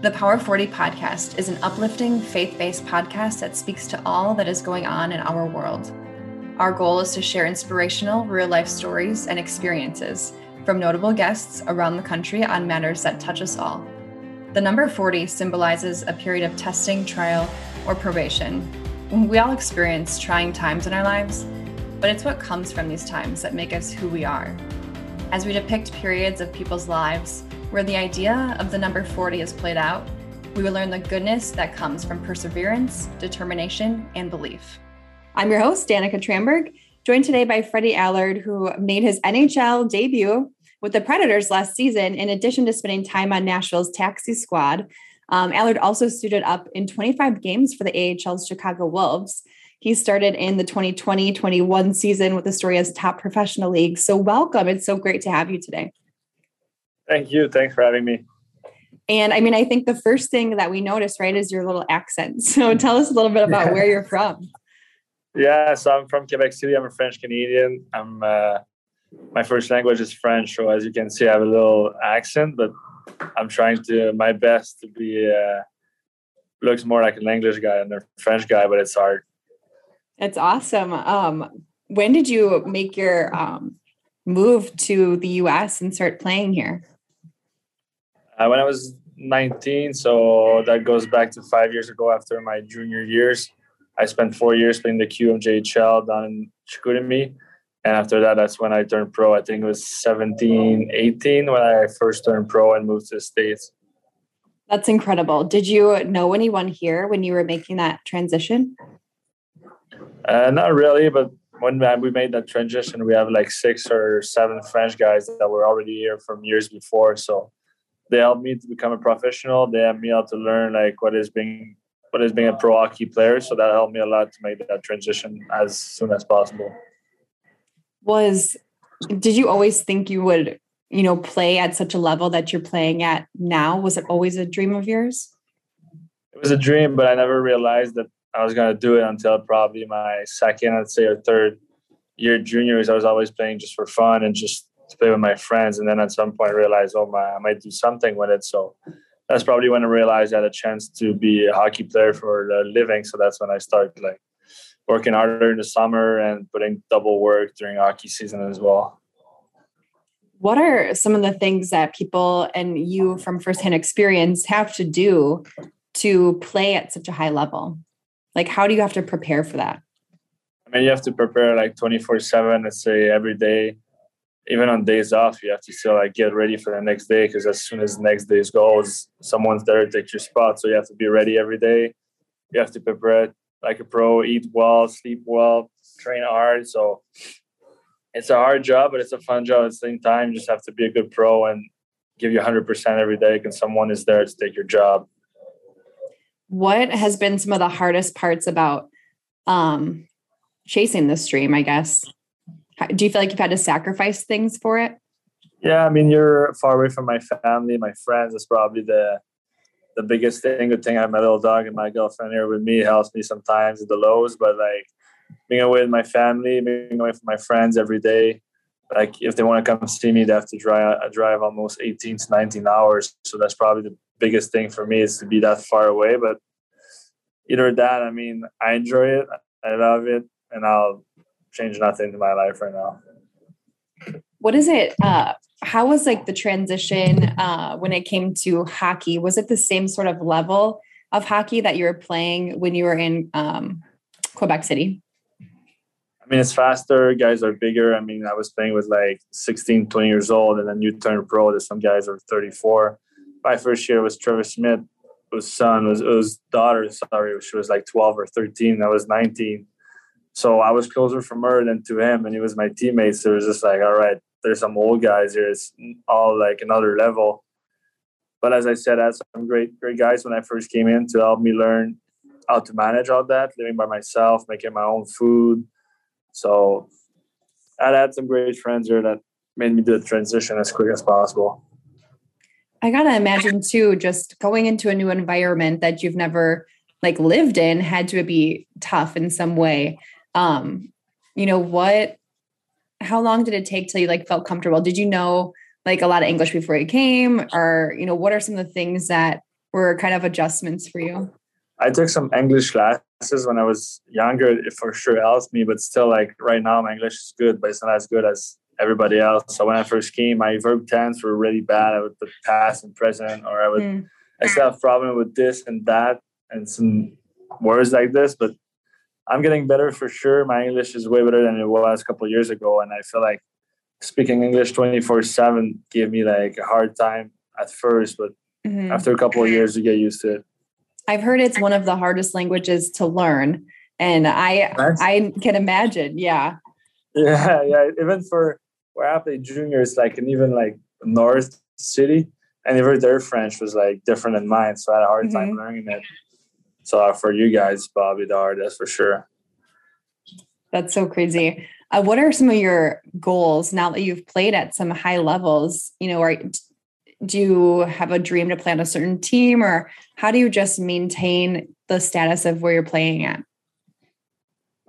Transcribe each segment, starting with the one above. The Power 40 podcast is an uplifting, faith-based podcast that speaks to all that is going on in our world. Our goal is to share inspirational, real-life stories and experiences from notable guests around the country on matters that touch us all. The number 40 symbolizes a period of testing, trial, or probation. We all experience trying times in our lives, but it's what comes from these times that make us who we are. As we depict periods of people's lives, where the idea of the number 40 is played out, we will learn the goodness that comes from perseverance, determination, and belief. I'm your host, Danica Tramberg, joined today by Freddie Allard, who made his NHL debut with the Predators last season, in addition to spending time on Nashville's taxi squad. Allard also suited up in 25 games for the AHL's Chicago Wolves. He started in the 2020-21 season with Astoria's top professional league. So welcome. It's so great to have you today. Thank you. Thanks for having me. And I mean, I think the first thing that we notice, right, is your little accent. So tell us a little bit about where you're from. Yeah, so I'm from Quebec City. I'm a French Canadian. My first language is French. So as you can see, I have a little accent, but I'm trying to my best to be, looks more like an English guy than a French guy, but it's hard. That's awesome. When did you make your move to the U.S. and start playing here? When I was 19, so that goes back to 5 years ago. After my junior years, I spent 4 years playing the QMJHL down in Chicoutimi, and after that, that's when I turned pro. I think it was 17, 18 when I first turned pro and moved to the States. That's incredible. Did you know anyone here when you were making that transition? Not really, but when we made that transition, we have like 6 or 7 French guys that were already here from years before, so they helped me to become a professional. They helped me out to learn like what is being a pro hockey player. So that helped me a lot to make that transition as soon as possible. Did you always think you would, play at such a level that you're playing at now? Was it always a dream of yours? It was a dream, but I never realized that I was going to do it until probably my second, I'd say, or third year juniors. I was always playing just for fun and just to play with my friends. And then at some point I realized, I might do something with it. So that's probably when I realized I had a chance to be a hockey player for a living. So that's when I started like working harder in the summer and putting double work during hockey season as well. What are some of the things that people and you from firsthand experience have to do to play at such a high level? Like, how do you have to prepare for that? I mean, you have to prepare like 24/7, let's say every day. Even on days off, you have to still like get ready for the next day, because as soon as the next day goes, someone's there to take your spot. So you have to be ready every day. You have to prepare like a pro, eat well, sleep well, train hard. So it's a hard job, but it's a fun job at the same time. You just have to be a good pro and give you 100% every day, because someone is there to take your job. What has been some of the hardest parts about chasing this dream, I guess? Do you feel like you've had to sacrifice things for it? Yeah, I mean, you're far away from my family, my friends. That's probably the biggest thing. Good thing I have my little dog and my girlfriend here with me. Helps me sometimes at the lows, but like being away with my family, being away from my friends every day. Like if they want to come see me, they have to drive almost 18 to 19 hours. So that's probably the biggest thing for me, is to be that far away. But either that, I mean, I enjoy it, I love it, and I'll change nothing to my life right now. What is it? How was like the transition when it came to hockey? Was it the same sort of level of hockey that you were playing when you were in Quebec City? I mean, it's faster. Guys are bigger. I mean, I was playing with like 16, 20 years old, and then you turn pro. There's some guys are 34. My first year was Trevor Smith, whose daughter, she was like 12 or 13. I was 19. So I was closer from her than to him, and he was my teammate. So it was just like, all right, there's some old guys here. It's all like another level. But as I said, I had some great guys when I first came in to help me learn how to manage all that, living by myself, making my own food. So I had some great friends here that made me do the transition as quick as possible. I got to imagine too, just going into a new environment that you've never like lived in had to be tough in some way. How long did it take till you like felt comfortable? Did you know like a lot of English before you came, or, what are some of the things that were kind of adjustments for you? I took some English classes when I was younger. It for sure helped me, but still, like right now, my English is good, but it's not as good as everybody else. So when I first came, my verb tense were really bad. I would put past and present, or I would I still have problem with this and that and some words like this, but I'm getting better for sure. My English is way better than it was a couple of years ago, and I feel like speaking English 24/7 gave me like a hard time at first, but after a couple of years, you get used to it. I've heard it's one of the hardest languages to learn, and I can imagine. Yeah. Even for where I played juniors, like in even like North City, and even their French was like different than mine, so I had a hard time learning it. So for you guys, Bobby Dard, that's for sure. That's so crazy. What are some of your goals now that you've played at some high levels? You know, do you have a dream to play on a certain team, or how do you just maintain the status of where you're playing at?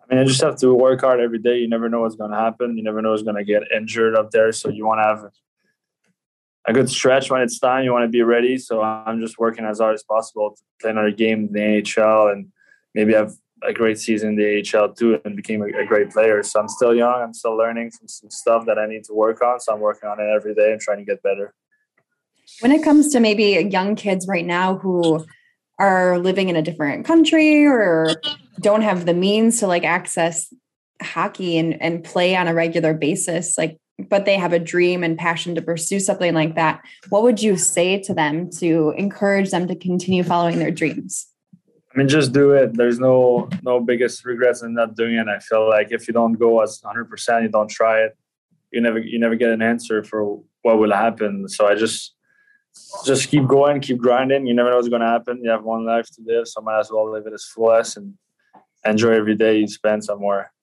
I mean, I just have to work hard every day. You never know what's going to happen. You never know who's going to get injured up there. So you want to have a good stretch when it's time. You want to be ready. So I'm just working as hard as possible to play another game in the AHL and maybe have a great season in the AHL too and became a great player. So I'm still young. I'm still learning some stuff that I need to work on. So I'm working on it every day and trying to get better. When it comes to maybe young kids right now who are living in a different country or don't have the means to like access hockey and play on a regular basis, like, but they have a dream and passion to pursue something like that, what would you say to them to encourage them to continue following their dreams? I mean, just do it. There's no biggest regrets in not doing it. I feel like if you don't go as 100%, you don't try it, you never get an answer for what will happen. So I just keep going, keep grinding. You never know what's going to happen. You have one life to live, so might as well live it as full as and enjoy every day you spend somewhere.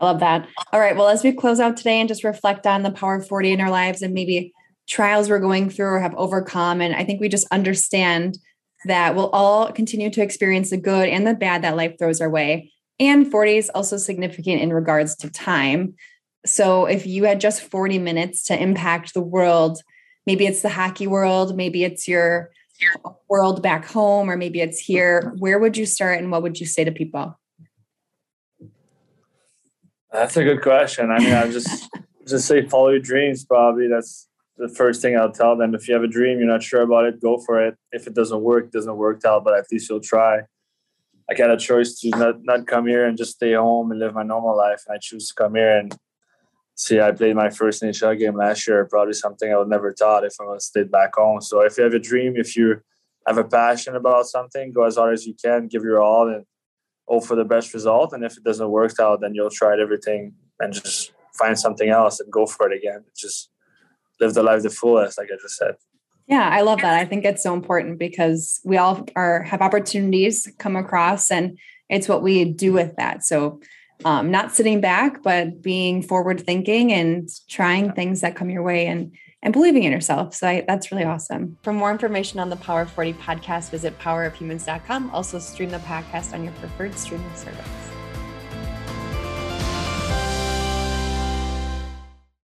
I love that. All right. Well, as we close out today and just reflect on the power of 40 in our lives and maybe trials we're going through or have overcome, and I think we just understand that we'll all continue to experience the good and the bad that life throws our way. And 40 is also significant in regards to time. So if you had just 40 minutes to impact the world, maybe it's the hockey world, maybe it's your world back home, or maybe it's here, where would you start and what would you say to people? That's a good question. I mean, I just say follow your dreams, probably. That's the first thing I'll tell them. If you have a dream, you're not sure about it, go for it. If it doesn't work out, but at least you'll try. I got a choice to not come here and just stay home and live my normal life. And I choose to come here and see, I played my first NHL game last year, probably something I would never thought if I would have stayed back home. So if you have a dream, if you have a passion about something, go as hard as you can, give your all and hope for the best result. And if it doesn't work out, then you'll try everything and just find something else and go for it again. Just live the life the fullest, like I just said. Yeah, I love that. I think it's so important because we all have opportunities come across and it's what we do with that. So not sitting back, but being forward thinking and trying things that come your way and believing in yourself. So that's really awesome. For more information on the Power 40 podcast, visit powerofhumans.com. Also stream the podcast on your preferred streaming service.